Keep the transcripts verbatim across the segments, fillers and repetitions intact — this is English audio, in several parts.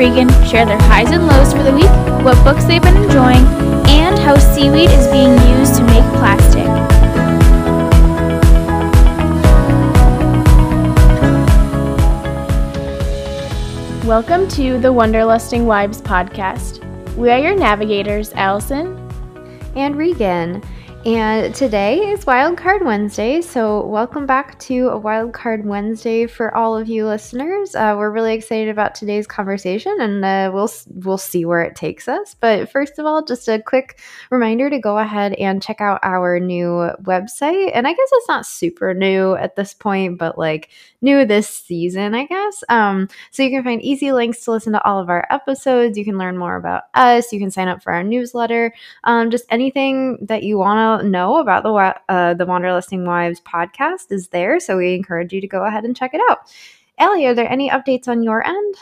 Regan share their highs and lows for the week, what books they've been enjoying, and how seaweed is being used to make plastic. Welcome to the Wanderlusting Wives podcast. We are your navigators, Allison and Regan. And today is Wildcard Wednesday, so welcome back to a Wildcard Wednesday for all of you listeners. Uh, we're really excited about today's conversation, and uh, we'll we'll see where it takes us. But first of all, just a quick reminder to go ahead and check out our new website. And I guess it's not super new at this point, but like new this season, I guess. Um, so you can find easy links to listen to all of our episodes. You can learn more about us. You can sign up for our newsletter. Um, just anything that you want to know about the uh, the Wanderlusting Wives podcast is there, so we encourage you to go ahead and check it out. Allie, are there any updates on your end?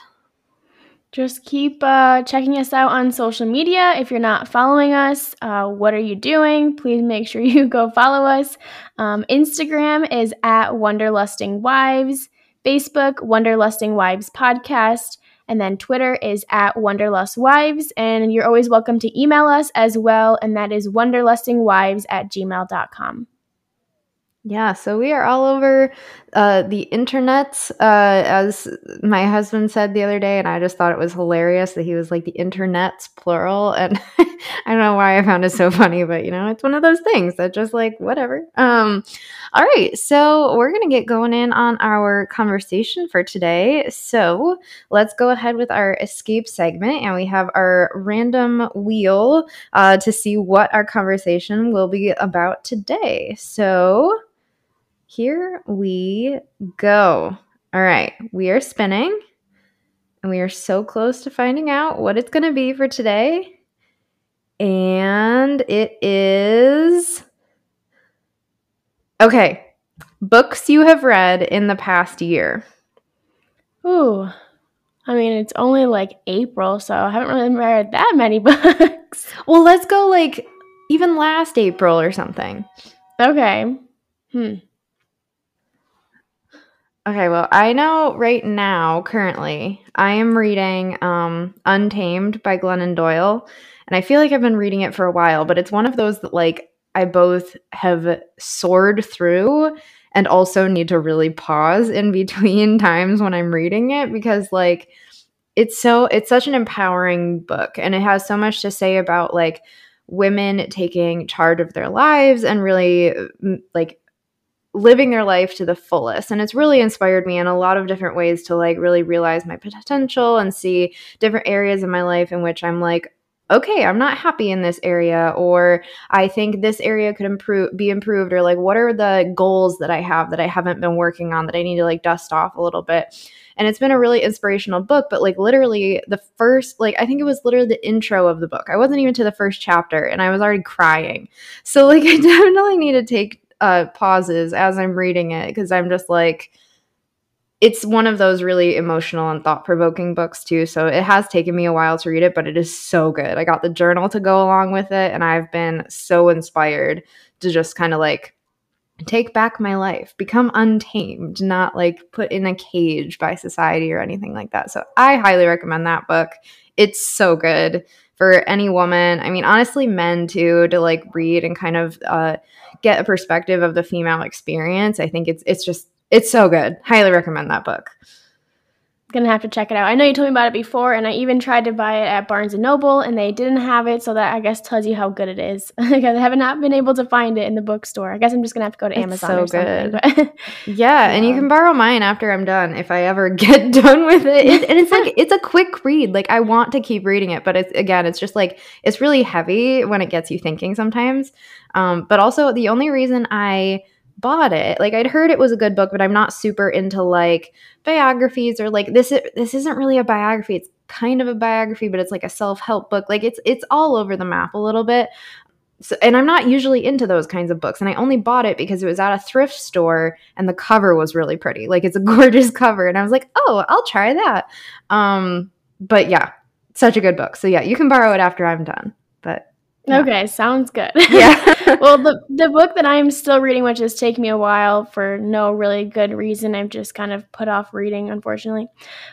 Just keep uh, checking us out on social media. If you're not following us, uh, what are you doing? Please make sure you go follow us. Um, Instagram is at Wanderlusting Wives, Facebook Wanderlusting Wives Podcast, and then Twitter is at Wanderlust Wives, and you're always welcome to email us as well, and that is wanderlustingwives at gmail dot com. Yeah, so we are all over uh, the internet, uh, as my husband said the other day, and I just thought it was hilarious that he was like, the internet's plural, and I don't know why I found it so funny, but you know, it's one of those things that just like, whatever. Um, all right, so we're going to get going in on our conversation for today, so let's go ahead with our escape segment, and we have our random wheel uh, to see what our conversation will be about today. So here we go. All right, we are spinning, and we are so close to finding out what it's going to be for today. And it is... okay, books you have read in the past year. Ooh, I mean, it's only like April, so I haven't really read that many books. Well, let's go like even last April or something. Okay. Hmm. Okay, well, I know right now, currently, I am reading um, Untamed by Glennon Doyle, and I feel like I've been reading it for a while, but it's one of those that, like, I both have soared through and also need to really pause in between times when I'm reading it, because, like, it's so, it's such an empowering book, and it has so much to say about, like, women taking charge of their lives and really, like, living their life to the fullest. And it's really inspired me in a lot of different ways to like really realize my potential and see different areas of my life in which I'm like, okay, I'm not happy in this area, or I think this area could improve, be improved, or like, what are the goals that I have that I haven't been working on that I need to like dust off a little bit. And it's been a really inspirational book, but like literally the first, like I think it was literally the intro of the book. I wasn't even to the first chapter and I was already crying. So like I definitely need to take Uh, pauses as I'm reading it, because I'm just like, it's one of those really emotional and thought-provoking books too, so it has taken me a while to read it, but it is so good. I got the journal to go along with it, and I've been so inspired to just kind of like take back my life, become untamed, not like put in a cage by society or anything like that. So I highly recommend that book. It's so good for any woman, I mean, honestly, men too, to like read and kind of uh, get a perspective of the female experience. I think it's it's just, it's so good. Highly recommend that book. Gonna have to check it out. I know you told me about it before, and I even tried to buy it at Barnes and Noble, and they didn't have it, so that I guess tells you how good it is. Because I have not been able to find it in the bookstore. I guess I'm just gonna have to go to it's Amazon so or something. Good. yeah, yeah, and you can borrow mine after I'm done if I ever get done with it. It's, and it's like it's a quick read. Like I want to keep reading it, but it's again, it's just like it's really heavy when it gets you thinking sometimes. Um, but also the only reason I bought it, like I'd heard it was a good book, but I'm not super into like biographies or like this this isn't really a biography, it's kind of a biography, but it's like a self-help book, like it's it's all over the map a little bit. So, and I'm not usually into those kinds of books, and I only bought it because it was at a thrift store and the cover was really pretty, like it's a gorgeous cover, and I was like, oh, I'll try that. Um but yeah, such a good book. So yeah, you can borrow it after I'm done, but Okay, sounds good. Yeah. Well, the the book that I'm still reading, which has taken me a while for no really good reason, I've just kind of put off reading, unfortunately.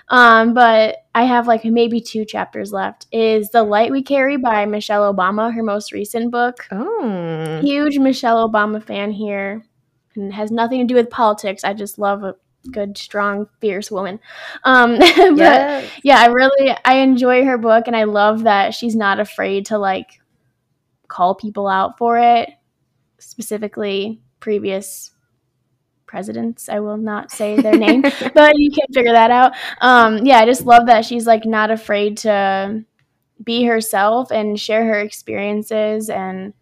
Um, but I have like maybe two chapters left, is The Light We Carry by Michelle Obama, her most recent book. Oh. Huge Michelle Obama fan here. And it has nothing to do with politics. I just love a good, strong, fierce woman. Um, but yes. yeah, I really I enjoy her book, and I love that she's not afraid to like call people out for it, specifically previous presidents. I will not say their name, but you can figure that out. Um, yeah, I just love that she's like not afraid to be herself and share her experiences and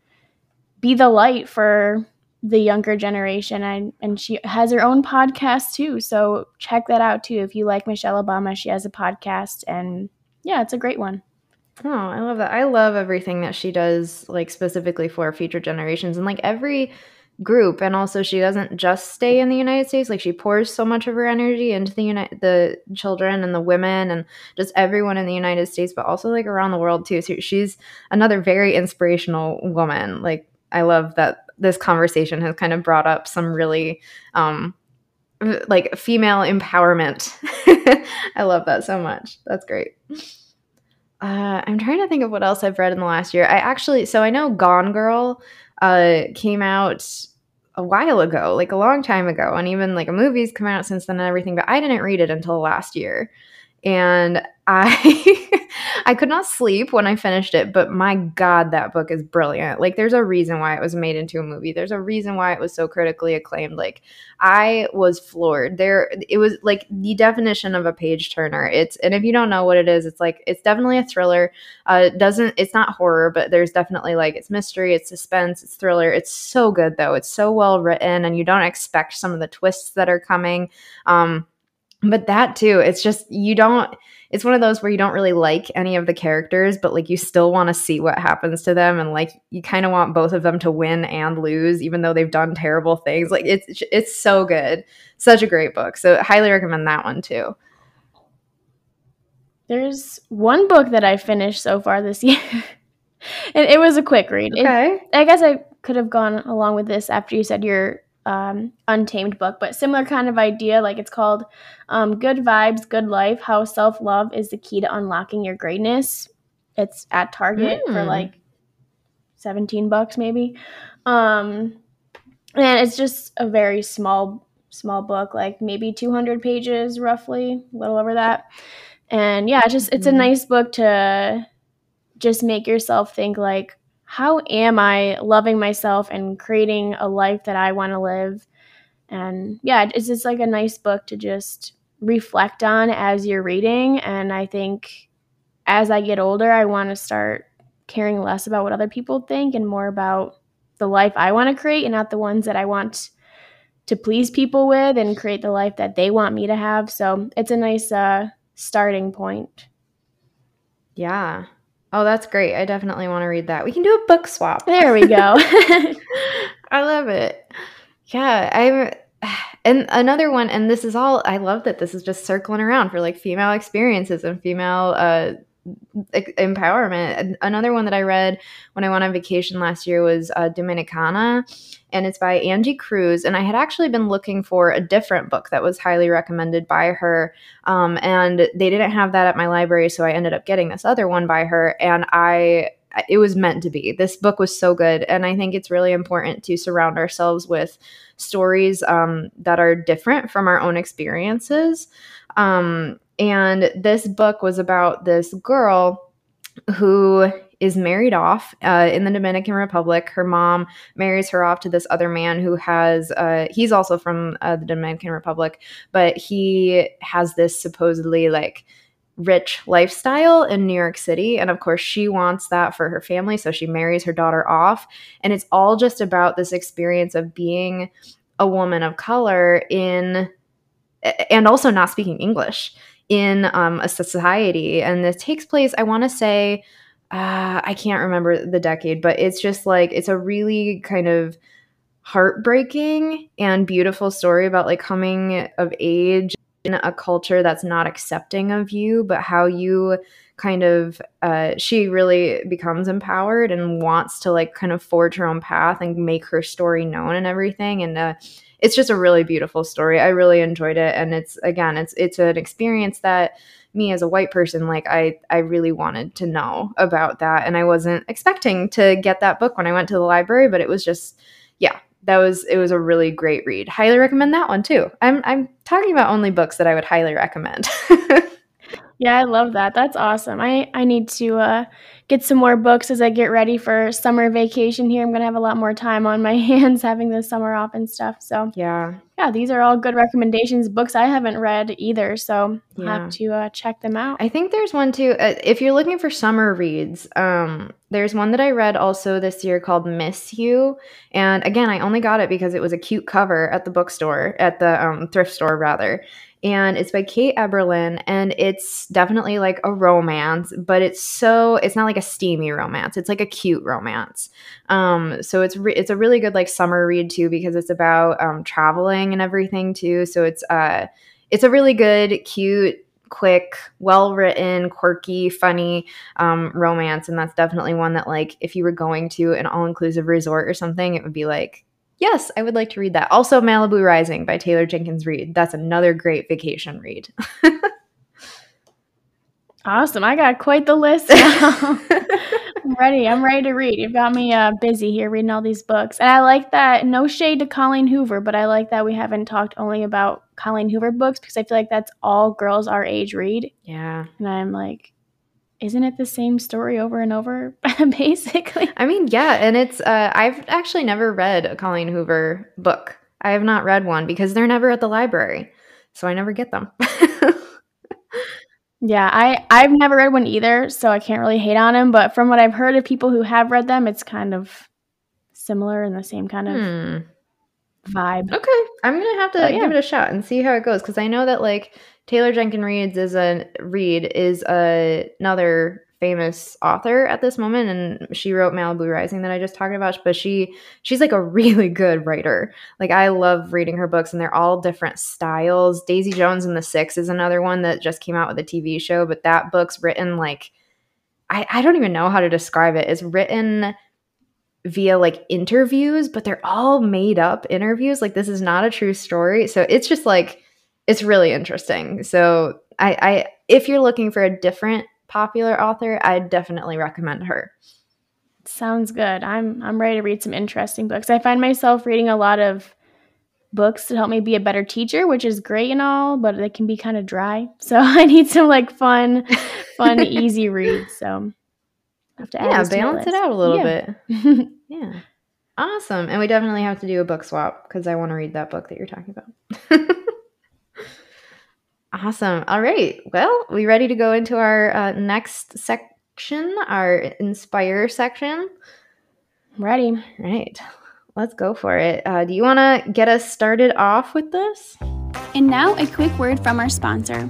be the light for the younger generation. And, and she has her own podcast too, so check that out too. If you like Michelle Obama, she has a podcast, and yeah, it's a great one. Oh, I love that. I love everything that she does, like specifically for future generations and like every group. And also she doesn't just stay in the United States. Like she pours so much of her energy into the uni- the children and the women and just everyone in the United States, but also like around the world too. So she's another very inspirational woman. Like I love that this conversation has kind of brought up some really um, like female empowerment. I love that so much. That's great. Uh, I'm trying to think of what else I've read in the last year. I actually, so I know Gone Girl uh, came out a while ago, like a long time ago. And even like a movie's come out since then and everything, but I didn't read it until last year. And I, I could not sleep when I finished it, but my God, that book is brilliant. Like there's a reason why it was made into a movie. There's a reason why it was so critically acclaimed. Like I was floored. There, it was like the definition of a page turner. It's, and if you don't know what it is, it's like, it's definitely a thriller. Uh, it doesn't, it's not horror, but there's definitely like, it's mystery, it's suspense, it's thriller. It's so good though. It's so well written, and you don't expect some of the twists that are coming. Um, But that too, it's just, you don't, it's one of those where you don't really like any of the characters, but like you still want to see what happens to them. And like, you kind of want both of them to win and lose, even though they've done terrible things. Like it's, it's so good. Such a great book. So highly recommend that one too. There's one book that I finished so far this year. And it was a quick read. Okay. It, I guess I could have gone along with this after you said your Um, untamed book, but similar kind of idea. Like it's called um, Good Vibes, Good Life, How Self-Love is the Key to Unlocking Your Greatness. It's at Target mm. for like seventeen bucks maybe. Um, and it's just a very small, small book, like maybe two hundred pages roughly, a little over that. And yeah, it's just, it's a nice book to just make yourself think like, how am I loving myself and creating a life that I want to live? And yeah, it's just like a nice book to just reflect on as you're reading. And I think as I get older, I want to start caring less about what other people think and more about the life I want to create, and not the ones that I want to please people with and create the life that they want me to have. So it's a nice uh, starting point. Yeah. Oh, that's great. I definitely want to read that. We can do a book swap. There we go. I love it. Yeah. I'm, and another one, and this is all, I love that this is just circling around for like female experiences and female uh, empowerment. And another one that I read when I went on vacation last year was uh, Dominicana, and it's by Angie Cruz. And I had actually been looking for a different book that was highly recommended by her, um, and they didn't have that at my library, so I ended up getting this other one by her, and I it was meant to be. This book was so good, and I think it's really important to surround ourselves with stories um, that are different from our own experiences. Um, and this book was about this girl who is married off uh, in the Dominican Republic. Her mom marries her off to this other man who has, uh, he's also from uh, the Dominican Republic, but he has this supposedly like rich lifestyle in New York City. And of course she wants that for her family. So she marries her daughter off, and it's all just about this experience of being a woman of color in, and also not speaking English in um, a society. And this takes place, I want to say, Uh, I can't remember the decade, but it's just like, it's a really kind of heartbreaking and beautiful story about like coming of age in a culture that's not accepting of you, but how you kind of, uh, she really becomes empowered and wants to like kind of forge her own path and make her story known and everything. And uh, it's just a really beautiful story. I really enjoyed it. And it's, again, it's, it's an experience that me as a white person, like I, I really wanted to know about that. And I wasn't expecting to get that book when I went to the library, but it was just, yeah, that was, it was a really great read. Highly recommend that one too. I'm, I'm talking about only books that I would highly recommend. Yeah, I love that. That's awesome. I, I need to uh, get some more books as I get ready for summer vacation here. I'm going to have a lot more time on my hands having the summer off and stuff. So yeah, yeah, these are all good recommendations, books I haven't read either. So I'll yeah. have to uh, check them out. I think there's one too. Uh, if you're looking for summer reads, um, there's one that I read also this year called Miss You. And again, I only got it because it was a cute cover at the bookstore, at the um, thrift store rather. And it's by Kate Eberlin, and it's definitely like a romance, but it's so it's not like a steamy romance. It's like a cute romance. Um, so it's re- it's a really good like summer read too, because it's about um, traveling and everything too. So it's uh it's a really good, cute, quick, well-written, quirky, funny um, romance, and that's definitely one that like if you were going to an all-inclusive resort or something, it would be like, yes, I would like to read that. Also, Malibu Rising by Taylor Jenkins Reid. That's another great vacation read. Awesome. I got quite the list now. I'm ready. I'm ready to read. You've got me uh, busy here reading all these books. And I like that. No shade to Colleen Hoover, but I like that we haven't talked only about Colleen Hoover books because I feel like that's all girls our age read. Yeah. And I'm like, isn't it the same story over and over, basically? I mean, yeah, and it's uh, – I've actually never read a Colleen Hoover book. I have not read one because they're never at the library, so I never get them. Yeah, I, I've never read one either, so I can't really hate on them. But from what I've heard of people who have read them, it's kind of similar and the same kind of hmm. vibe. Okay, I'm going to have to but, yeah. give it a shot and see how it goes because I know that like – Taylor Jenkins Reid is a Reid is a, another famous author at this moment, and she wrote Malibu Rising that I just talked about. But she she's like a really good writer. Like I love reading her books, and they're all different styles. Daisy Jones and the Six is another one that just came out with a T V show, but that book's written like I, I don't even know how to describe it. It's written via like interviews, but they're all made up interviews. Like this is not a true story, so it's just like. It's really interesting. So I, I, if you're looking for a different popular author, I definitely recommend her. Sounds good. I'm I'm ready to read some interesting books. I find myself reading a lot of books to help me be a better teacher, which is great and all, but they can be kind of dry. So I need some like fun, fun, easy reads. So I have to add yeah, balance it out a little yeah. bit. Yeah. Awesome. And we definitely have to do a book swap because I want to read that book that you're talking about. Awesome. All right. Well, we ready to go into our uh, next section, our Inspire section? I'm ready. All right. Let's go for it. Uh, do you want to get us started off with this? And now a quick word from our sponsor.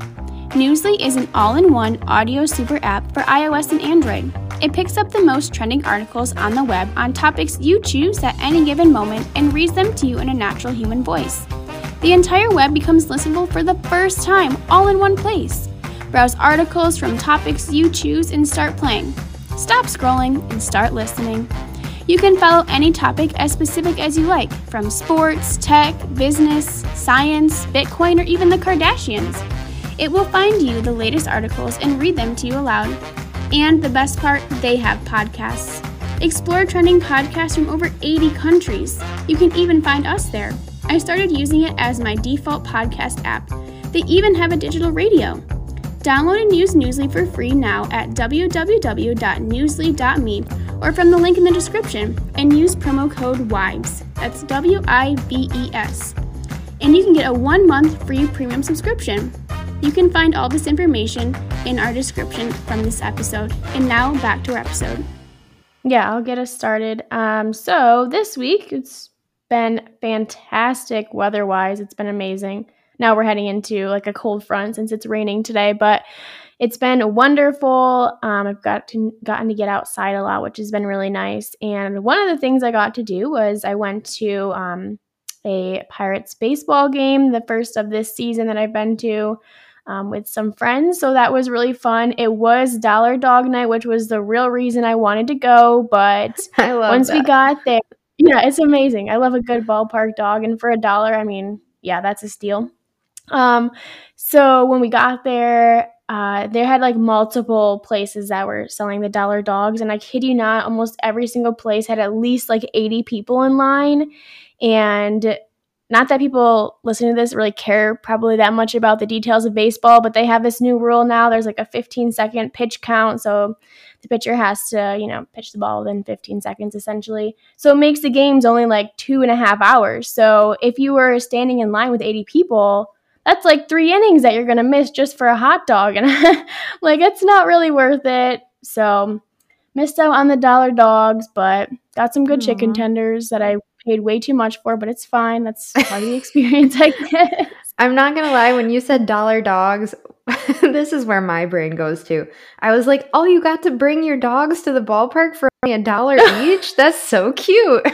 Newsly is an all-in-one audio super app for iOS and Android. It picks up the most trending articles on the web on topics you choose at any given moment and reads them to you in a natural human voice. The entire web becomes listenable for the first time, all in one place. Browse articles from topics you choose and start playing. Stop scrolling and start listening. You can follow any topic as specific as you like, from sports, tech, business, science, Bitcoin, or even the Kardashians. It will find you the latest articles and read them to you aloud. And the best part, they have podcasts. Explore trending podcasts from over eighty countries. You can even find us there. I started using it as my default podcast app. They even have a digital radio. Download and use Newsly for free now at w w w dot newsly dot me or from the link in the description and use promo code WIVES. That's W I V E S. And you can get a one-month free premium subscription. You can find all this information in our description from this episode. And now back to our episode. Yeah, I'll get us started. Um, so this week, it's been fantastic weather-wise. It's been amazing. Now we're heading into like a cold front since it's raining today, but it's been wonderful. Um, I've got to, gotten to get outside a lot, which has been really nice. And one of the things I got to do was I went to um, a Pirates baseball game, the first of this season that I've been to um, with some friends. So that was really fun. It was Dollar Dog Night, which was the real reason I wanted to go. But I love once that. we got there, yeah, it's amazing. I love a good ballpark dog. And for a dollar, I mean, yeah, that's a steal. Um, so when we got there, Uh, they had like multiple places that were selling the dollar dogs, and I kid you not, almost every single place had at least like eighty people in line. And not that people listening to this really care probably that much about the details of baseball, but they have this new rule now. There's like a fifteen second pitch count, so the pitcher has to, you know, pitch the ball within fifteen seconds essentially. So it makes the games only like two and a half hours. So if you were standing in line with eighty people, that's like three innings that you're going to miss just for a hot dog. And like, it's not really worth it. So missed out on the dollar dogs, but got some good Aww. chicken tenders that I paid way too much for, but it's fine. That's part of the experience, I guess. I'm not going to lie. When you said dollar dogs, this is where my brain goes to. I was like, oh, you got to bring your dogs to the ballpark for only a dollar each? That's so cute.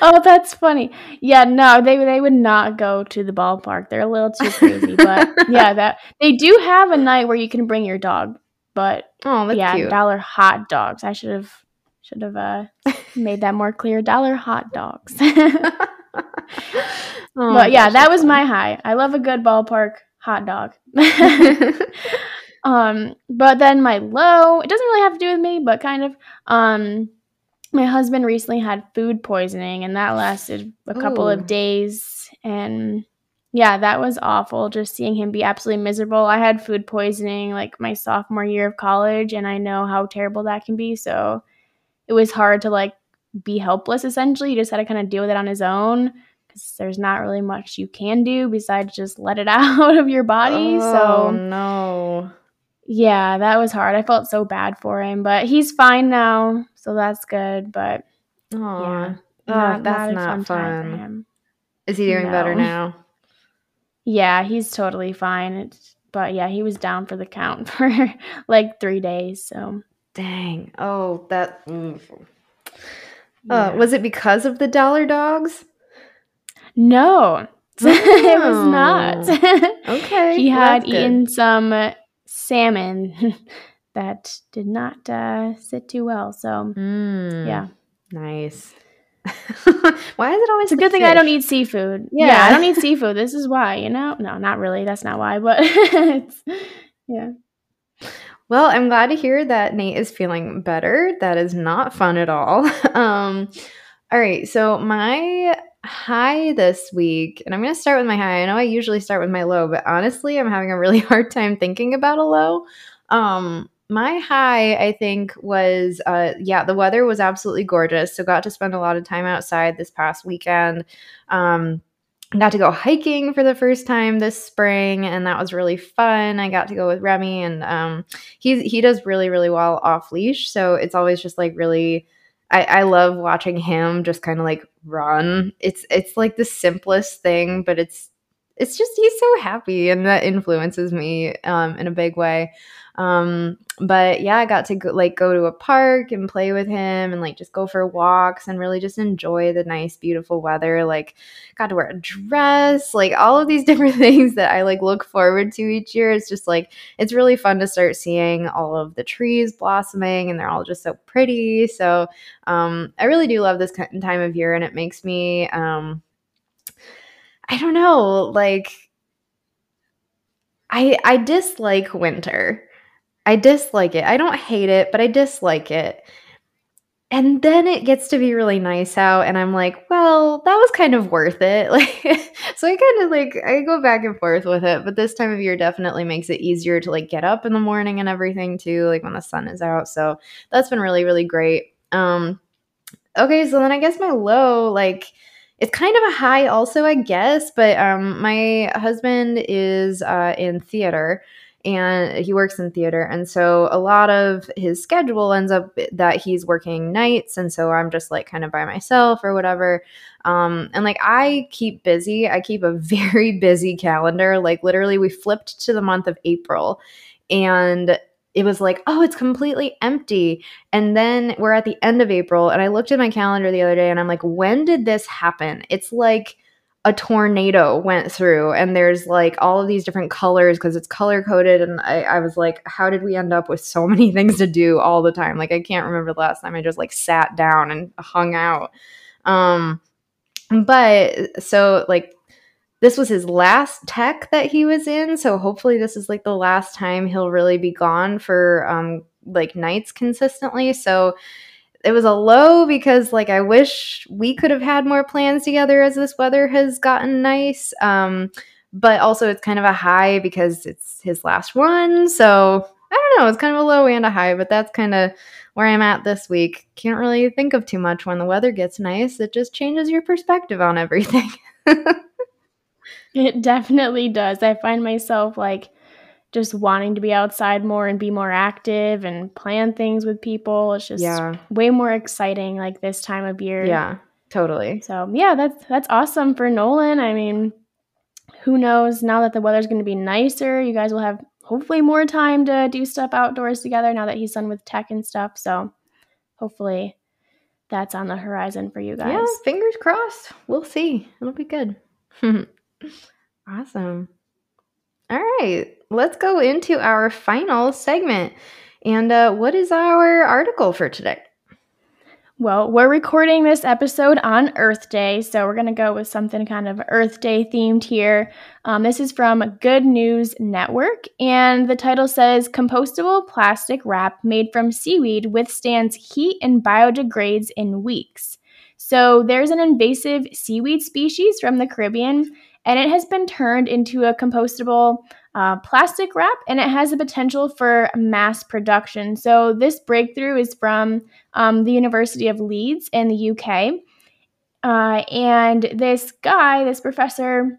Oh, that's funny. Yeah, no, they they would not go to the ballpark. They're a little too crazy, but yeah, that they do have a night where you can bring your dog. But oh, that's yeah, cute. Dollar hot dogs. I should have should have uh, made that more clear. Dollar hot dogs. oh, but yeah, gosh, that was funny. My high. I love a good ballpark hot dog. um, but then my low. It doesn't really have to do with me, but kind of. Um. My husband recently had food poisoning, and that lasted a couple Ooh. of days. And yeah, that was awful, just seeing him be absolutely miserable. I had food poisoning like my sophomore year of college, and I know how terrible that can be. So it was hard to like be helpless, essentially. You just had to kind of deal with it on his own because there's not really much you can do besides just let it out of your body. Oh, so no. Yeah, that was hard. I felt so bad for him, but he's fine now, so that's good. But Aww. yeah, not, oh, that's not, not fun. Time for him. Is he doing no. better now? Yeah, he's totally fine. It's, but yeah, he was down for the count for like three days. So dang. Oh, that. Mm. Yeah. Uh, was it because of the dollar dogs? No, oh. It was not. Okay, he well, had eaten good. some. salmon that did not uh, sit too well. So, mm, yeah. Nice. Why is it always It's a good thing fish? I don't eat seafood. Yeah. yeah, I don't eat seafood. This is why, you know? No, not really. That's not why, but it's, yeah. Well, I'm glad to hear that Nate is feeling better. That is not fun at all. Um, all right. So my high this week, and I'm going to start with my high. I know I usually start with my low, but honestly, I'm having a really hard time thinking about a low. Um, my high, I think, was, uh, yeah, the weather was absolutely gorgeous. So got to spend a lot of time outside this past weekend. Um, got to go hiking for the first time this spring, and that was really fun. I got to go with Remy, and um, he's, he does really, really well off leash. So it's always just like really I, I love watching him just kind of like run. It's it's like the simplest thing, but it's it's just he's so happy, and that influences me um, in a big way. Um, but yeah, I got to go, like go to a park and play with him, and like just go for walks and really just enjoy the nice, beautiful weather. Like got to wear a dress, like all of these different things that I like look forward to each year. It's just like it's really fun to start seeing all of the trees blossoming, and they're all just so pretty. So um, I really do love this time of year, and it makes me um, I don't know, like I I dislike winter. I dislike it. I don't hate it, but I dislike it. And then it gets to be really nice out, and I'm like, well, that was kind of worth it. Like, so I kind of like, I go back and forth with it, but this time of year definitely makes it easier to like get up in the morning and everything too, like when the sun is out. So that's been really, really great. Um, okay, so then I guess my low, like, it's kind of a high also, I guess, but um, my husband is uh, in theater. And he works in theater. And so a lot of his schedule ends up that he's working nights. And so I'm just like kind of by myself or whatever. Um, and like I keep busy. I keep a very busy calendar. Like literally we flipped to the month of April. And it was like, oh, it's completely empty. And then we're at the end of April, and I looked at my calendar the other day, and I'm like, when did this happen? It's like a tornado went through, and there's like all of these different colors because it's color-coded. And I, I was like, how did we end up with so many things to do all the time? Like, I can't remember the last time I just like sat down and hung out. Um, but so like, this was his last tech that he was in, so hopefully this is like the last time he'll really be gone for um, like nights consistently. So it was a low because like I wish we could have had more plans together as this weather has gotten nice. Um, but also it's kind of a high because it's his last one. So I don't know, it's kind of a low and a high, but that's kind of where I'm at this week. Can't really think of too much when the weather gets nice. It just changes your perspective on everything. It definitely does. I find myself like just wanting to be outside more and be more active and plan things with people. It's just yeah. way more exciting like this time of year. Yeah, totally. So yeah, that's that's awesome for Nolan. I mean, who knows? Now that the weather's going to be nicer, you guys will have hopefully more time to do stuff outdoors together now that he's done with tech and stuff. So hopefully that's on the horizon for you guys. Yeah, fingers crossed. We'll see. It'll be good. Awesome. All right, let's go into our final segment. And uh, what is our article for today? Well, we're recording this episode on Earth Day, so we're going to go with something kind of Earth Day themed here. Um, this is from Good News Network, and the title says, Compostable plastic wrap made from seaweed withstands heat and biodegrades in weeks. So there's an invasive seaweed species from the Caribbean, and it has been turned into a compostable uh, plastic wrap, and it has the potential for mass production. So this breakthrough is from um, the University of Leeds in the U K. Uh, and this guy, this professor,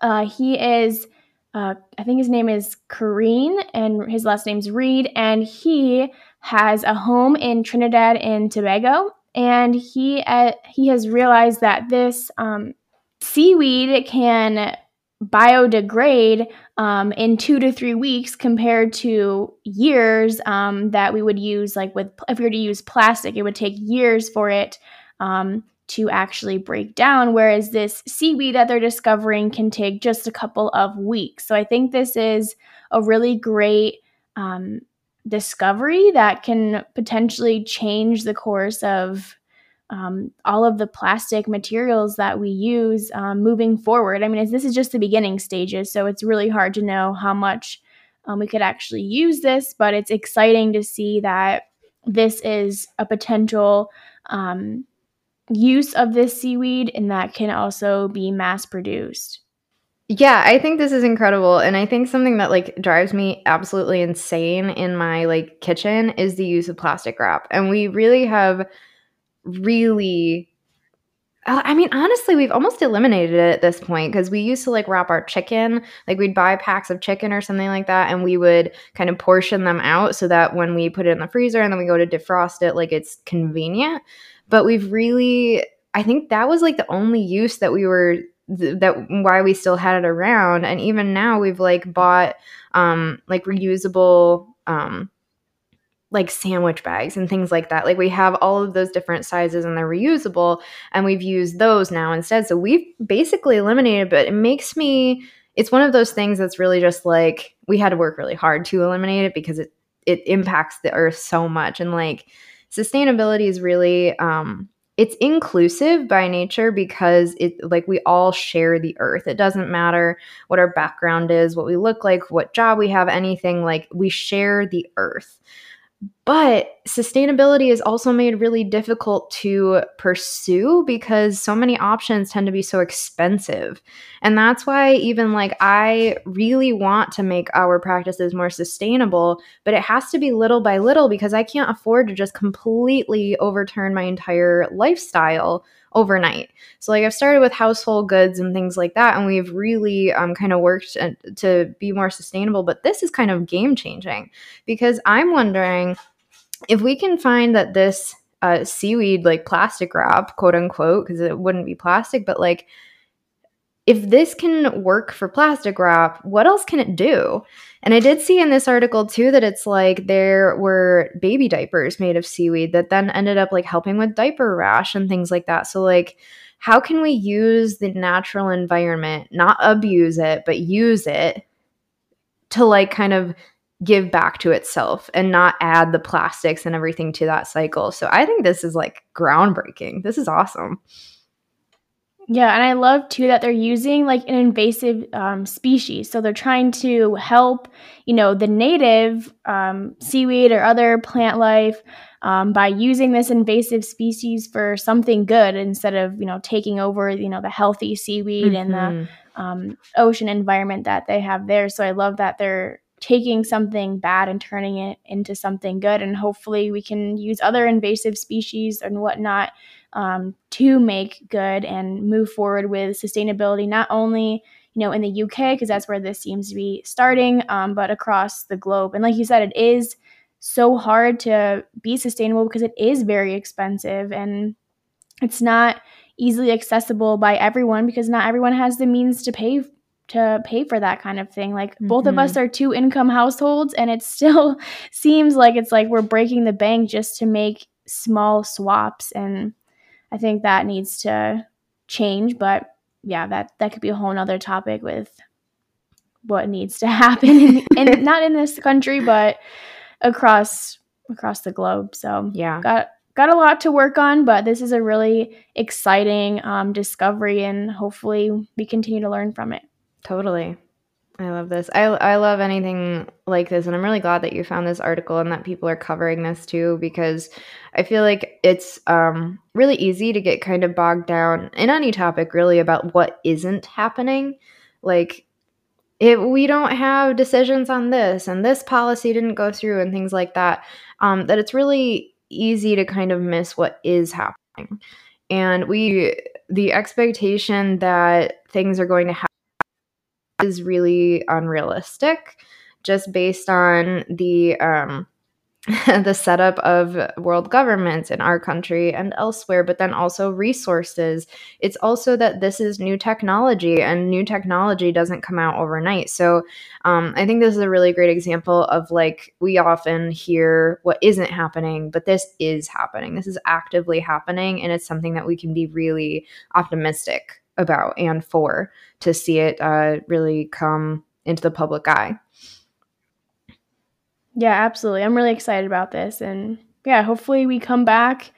uh, he is, uh, I think his name is Karine, and his last name's Reed, and he has a home in Trinidad and Tobago. And he uh, he has realized that this um, seaweed can biodegrade um, in two to three weeks compared to years um, that we would use. Like with if we were to use plastic, it would take years for it um, to actually break down, whereas this seaweed that they're discovering can take just a couple of weeks. So I think this is a really great um discovery that can potentially change the course of um, all of the plastic materials that we use um, moving forward. I mean, it's, this is just the beginning stages, so it's really hard to know how much um, we could actually use this, but it's exciting to see that this is a potential um, use of this seaweed, and that can also be mass-produced. Yeah, I think this is incredible. And I think something that like drives me absolutely insane in my like kitchen is the use of plastic wrap. And we really have really, I mean, honestly, we've almost eliminated it at this point because we used to like wrap our chicken, like we'd buy packs of chicken or something like that. And we would kind of portion them out so that when we put it in the freezer and then we go to defrost it, like it's convenient. But we've really, I think that was like the only use that we were that why we still had it around. And even now we've like bought um like reusable um like sandwich bags and things like that. Like we have all of those different sizes and they're reusable, and we've used those now instead. So we've basically eliminated, but it makes me, it's one of those things that's really just like we had to work really hard to eliminate it because it it impacts the earth so much. And like sustainability is really um it's inclusive by nature because it like we all share the earth. It doesn't matter what our background is, what we look like, what job we have, anything, like we share the earth. But sustainability is also made really difficult to pursue because so many options tend to be so expensive. And that's why even like I really want to make our practices more sustainable, but it has to be little by little because I can't afford to just completely overturn my entire lifestyle overnight. So like I've started with household goods and things like that, and we've really um, kind of worked to be more sustainable. But this is kind of game changing because I'm wondering if we can find that this uh, seaweed, like plastic wrap, quote unquote, because it wouldn't be plastic, but like if this can work for plastic wrap, what else can it do? And I did see in this article too that it's like there were baby diapers made of seaweed that then ended up like helping with diaper rash and things like that. So like, how can we use the natural environment, not abuse it, but use it to like kind of give back to itself and not add the plastics and everything to that cycle? So I think this is like groundbreaking. This is awesome. Yeah, and I love too that they're using like an invasive um, species. So they're trying to help, you know, the native um, seaweed or other plant life um, by using this invasive species for something good instead of, you know, taking over, you know, the healthy seaweed mm-hmm. and the um, ocean environment that they have there. So I love that they're taking something bad and turning it into something good. And hopefully we can use other invasive species and whatnot um, to make good and move forward with sustainability, not only, you know, in the U K, because that's where this seems to be starting, um, but across the globe. And like you said, it is so hard to be sustainable because it is very expensive and it's not easily accessible by everyone because not everyone has the means to pay to pay for that kind of thing. Like mm-hmm. both of us are two income households and it still seems like it's like we're breaking the bank just to make small swaps. And I think that needs to change, but yeah, that, that could be a whole nother topic with what needs to happen in, in not in this country, but across, across the globe. So yeah, got, got a lot to work on, but this is a really exciting um, discovery and hopefully we continue to learn from it. Totally. I love this. I I love anything like this. And I'm really glad that you found this article and that people are covering this too, because I feel like it's um, really easy to get kind of bogged down in any topic really about what isn't happening. Like, if we don't have decisions on this and this policy didn't go through and things like that, um, that it's really easy to kind of miss what is happening. And we the expectation that things are going to happen is really unrealistic just based on the um, the setup of world governments in our country and elsewhere, but then also resources. It's also that this is new technology and new technology doesn't come out overnight. So um, I think this is a really great example of like, we often hear what isn't happening, but this is happening. This is actively happening and it's something that we can be really optimistic about and for to see it uh, really come into the public eye. Yeah, absolutely. I'm really excited about this. And yeah, hopefully we come back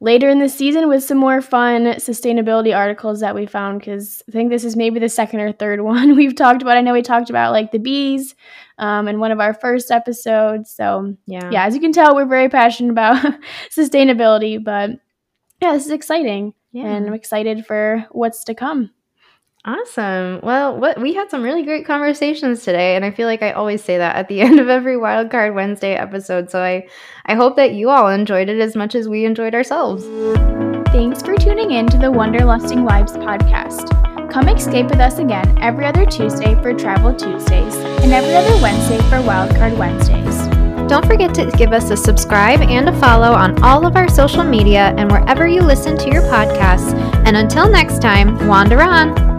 later in the season with some more fun sustainability articles that we found, because I think this is maybe the second or third one we've talked about. I know we talked about like the bees um, in one of our first episodes. So yeah, yeah as you can tell, we're very passionate about sustainability, but yeah, this is exciting. Yeah. And I'm excited for what's to come. Awesome. Well, what we had some really great conversations today, and I feel like I always say that at the end of every Wildcard Wednesday episode. So I, I hope that you all enjoyed it as much as we enjoyed ourselves. Thanks for tuning in to the Wanderlusting Wives podcast. Come escape with us again every other Tuesday for Travel Tuesdays and every other Wednesday for Wildcard Wednesdays. Don't forget to give us a subscribe and a follow on all of our social media and wherever you listen to your podcasts. And until next time, wander on!